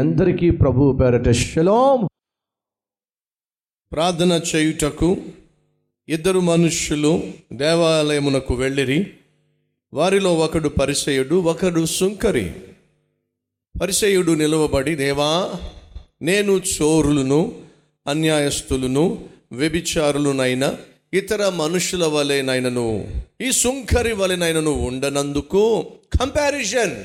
అందరికీ ప్రభువు పేరట షలోమ్. ప్రార్థన చేయుటకు ఇద్దరు మనుష్యులు దేవాలయమునకు వెళ్ళిరి. వారిలో ఒకడు పరిసయుడు, ఒకడు సుంకరి. పరిసయుడు నిలవబడి, దేవా, నేను చోరులను, అన్యాయస్తులను, వ్యభిచారులనైనా, ఇతర మనుషుల వలెనైనను, ఈ సుంకరి వలెనైనను ఉండనందుకు. కంపారిజన్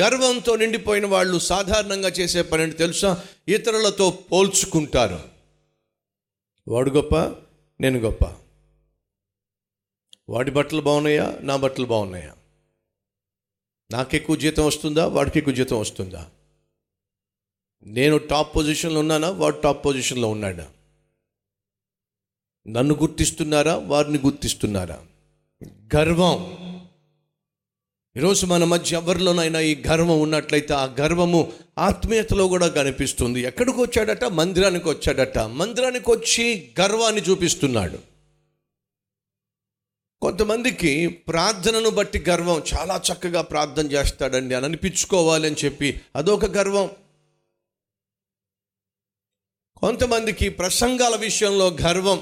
గర్వంతో నిండిపోయిన వాళ్ళు సాధారణంగా చేసే పని ఏంటి తెలుసా? ఇతరులతో పోల్చుకుంటారు. వాడు గొప్ప, నేను గొప్ప, వాడి బట్టలు బాగున్నాయా, నా బట్టలు బాగున్నాయా, నాకెక్కువ జీతం వస్తుందా, వాడికి ఎక్కువ జీతం వస్తుందా, నేను టాప్ పొజిషన్లో ఉన్నానా, వాడు టాప్ పొజిషన్లో ఉన్నాడా, నన్ను గుర్తిస్తున్నారా, వారిని గుర్తిస్తున్నారా. గర్వం. ఈరోజు మన మధ్య ఎవరిలోనైనా ఈ గర్వం ఉన్నట్లయితే ఆ గర్వము ఆత్మీయతలో కూడా కనిపిస్తుంది. ఎక్కడికి వచ్చాడట? మందిరానికి వచ్చాడట. మందిరానికి వచ్చి గర్వాన్ని చూపిస్తున్నాడు. కొంతమందికి ప్రార్థనను బట్టి గర్వం, చాలా చక్కగా ప్రార్థన చేస్తాడండి అని అనిపించుకోవాలి అని చెప్పి అదొక గర్వం. కొంతమందికి ప్రసంగాల విషయంలో గర్వం,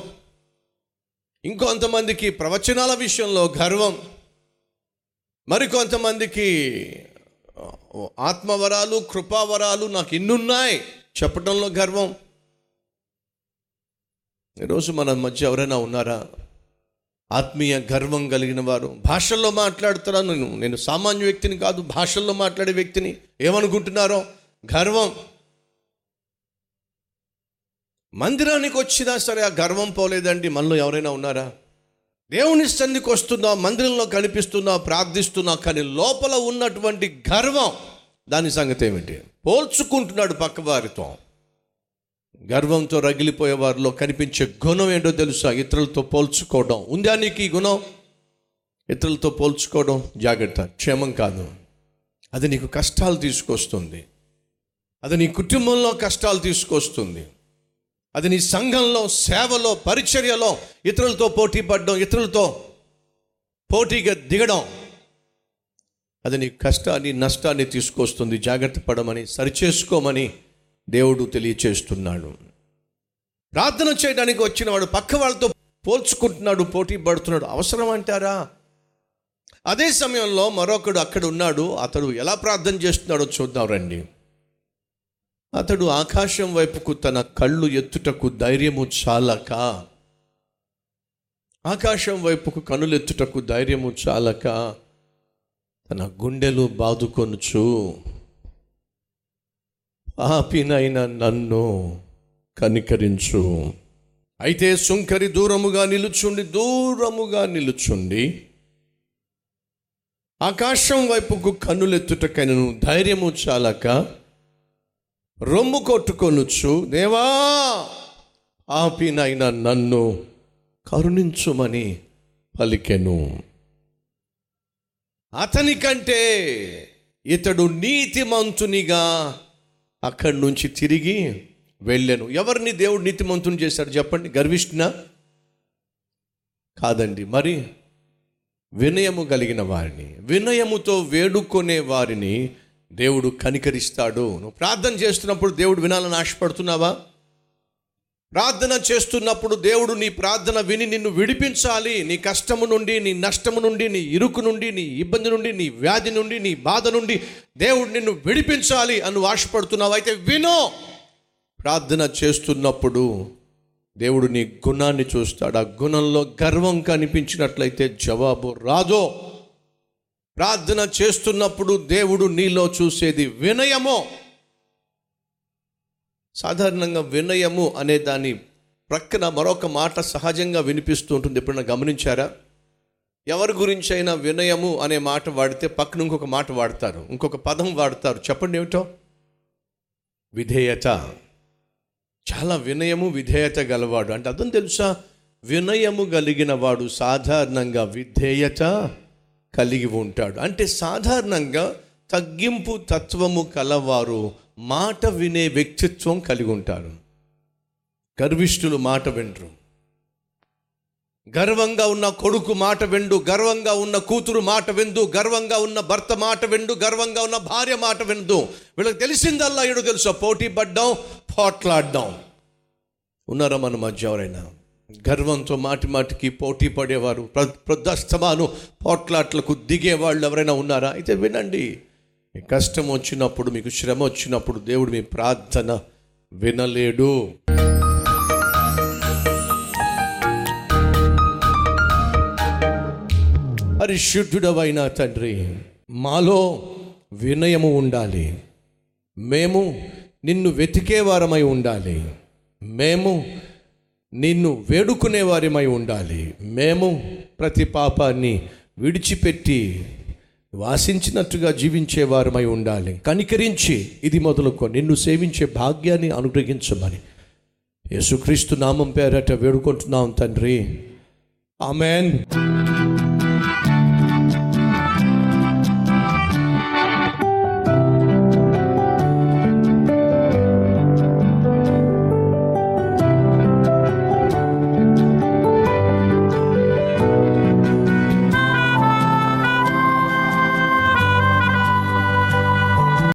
ఇంకొంతమందికి ప్రవచనాల విషయంలో గర్వం, మరికొంతమందికి ఆత్మవరాలు, కృపావరాలు నాకు ఇన్నున్నాయి చెప్పడంలో గర్వం. ఈరోజు మన మధ్య ఎవరైనా ఉన్నారా ఆత్మీయ గర్వం కలిగిన వారు? భాషల్లో మాట్లాడుతారా? నేను సామాన్య వ్యక్తిని కాదు, భాషల్లో మాట్లాడే వ్యక్తిని ఏమనుకుంటున్నారో? గర్వం. మందిరానికి వచ్చినా సరే ఆ గర్వం పోలేదండి. మనలో ఎవరైనా ఉన్నారా? దేవుని సన్నిధికి వస్తున్నా, మందిరంలో కనిపిస్తున్నా, ప్రార్థిస్తున్నా, కానీ లోపల ఉన్నటువంటి గర్వం, దాని సంగతి ఏమిటి? పోల్చుకుంటున్నాడు పక్కవారితో. గర్వంతో రగిలిపోయే వారిలో కనిపించే గుణం ఏంటో తెలుసా? ఇతరులతో పోల్చుకోవడం. ఉందా నీకు ఈ గుణం? ఇతరులతో పోల్చుకోవడం జాగ్రత్త, క్షేమం కాదు. అది నీకు కష్టాలు తీసుకొస్తుంది, అది నీ కుటుంబంలో కష్టాలు తీసుకొస్తుంది, అది నీ సంఘంలో, సేవలో, పరిచర్యలో ఇతరులతో పోటీ పడడం, ఇతరులతో పోటీగా దిగడం, అది నీ కష్టాన్ని, నష్టాన్ని తీసుకొస్తుంది. జాగ్రత్త పడమని, సరిచేసుకోమని దేవుడు తెలియచేస్తున్నాడు. ప్రార్థన చేయడానికి వచ్చిన వాడు పక్క వాళ్ళతో పోల్చుకుంటున్నాడు, పోటీ పడుతున్నాడు. అవసరం అంటారా? అదే సమయంలో మరొకడు అక్కడ ఉన్నాడు. అతడు ఎలా ప్రార్థన చేస్తున్నాడో చూద్దాం రండి. అతడు ఆకాశం వైపుకు తన కళ్ళు ఎత్తుటకు ధైర్యము చాలక, ఆకాశం వైపుకు కనులెత్తుటకు ధైర్యము చాలక తన గుండెలు బాదుకొనుచు, పాపినైన నన్ను కనికరించు. అయితే సుంకరి దూరముగా నిలుచుండి ఆకాశం వైపుకు కనులెత్తుటకైనను ధైర్యము చాలక రొమ్ము కొట్టుకొనుచు, దేవా, పాపినైన నన్ను కరుణించుమని పలికెను. అతని కంటే ఇతడు నీతిమంతునిగా అక్కడి నుంచి తిరిగి వెళ్ళాను. ఎవరిని దేవుడు నీతిమంతుని చేశాడు చెప్పండి? గర్విష్ఠునా? కాదండి. మరి వినయము కలిగిన వారిని, వినయముతో వేడుకునే వారిని దేవుడు కనికరిస్తాడు. నువ్వు ప్రార్థన చేస్తున్నప్పుడు దేవుడు వినాలని ఆశపడుతున్నావా? ప్రార్థన చేస్తున్నప్పుడు దేవుడు నీ ప్రార్థన విని నిన్ను విడిపించాలి. నీ కష్టము నుండి, నీ నష్టము నుండి, నీ ఇరుకు నుండి, నీ ఇబ్బంది నుండి, నీ వ్యాధి నుండి, నీ బాధ నుండి దేవుడు నిన్ను విడిపించాలి అని ఆశపడుతున్నావు. అయితే విను, ప్రార్థన చేస్తున్నప్పుడు దేవుడు నీ గుణాన్ని చూస్తాడు. ఆ గుణంలో గర్వం కనిపించినట్లయితే జవాబు రాదు. ప్రార్థన చేస్తున్నప్పుడు దేవుడు నీలో చూసేది వినయము. సాధారణంగా వినయము అనే దాని ప్రక్కన మరొక మాట సహజంగా వినిపిస్తూ ఉంటుంది. ఎప్పుడైనా గమనించారా? ఎవరి గురించి అయినా వినయము అనే మాట వాడితే పక్కన ఇంకొక మాట వాడతారు, ఇంకొక పదం వాడతారు. చెప్పండి ఏమిటో? విధేయత. చాలా వినయము, విధేయత గలవాడు అంటే అర్థం తెలుసా? వినయము కలిగిన వాడు సాధారణంగా విధేయత కలిగి ఉంటాడు. అంటే సాధారణంగా తగ్గింపు తత్వము కలవారు మాట వినే వ్యక్తిత్వం కలిగి ఉంటారు. గర్విష్ఠులు మాట వినరు. గర్వంగా ఉన్న కొడుకు మాట విండు, గర్వంగా ఉన్న కూతురు మాట విందు, గర్వంగా ఉన్న భర్త మాట విండు, గర్వంగా ఉన్న భార్య మాట విందు. వీళ్ళకి తెలిసిందల్లా ఏడు తెలుసా, పోటీ పడ్డాం, పోట్లాడ్డాం. ఉన్నారా మన మధ్య ఎవరైనా గర్వంతో మాటిమాటికి పోటీ పడేవారు, ప్రదస్తమాను పోట్లాట్లకు దిగేవాళ్ళు ఎవరైనా ఉన్నారా? అయితే వినండి, మీకు కష్టం వచ్చినప్పుడు, మీకు శ్రమ వచ్చినప్పుడు దేవుడు మీ ప్రార్థన వినలేడు. పరిశుద్ధుడవైన తండ్రి, మాలో వినయము ఉండాలి, మేము నిన్ను వెతికేవారమై ఉండాలి, మేము నిన్ను వేడుకునేవారమై ఉండాలి, మేము ప్రతి పాపాన్ని విడిచిపెట్టి వాసించినట్టుగా జీవించేవారమై ఉండాలి. కనికరించి ఇది మొదలుకో నిన్ను సేవించే భాగ్యాన్ని అనుగ్రహించమని యేసుక్రీస్తు నామం పేరట వేడుకుంటున్నాం తండ్రి, ఆమెన్.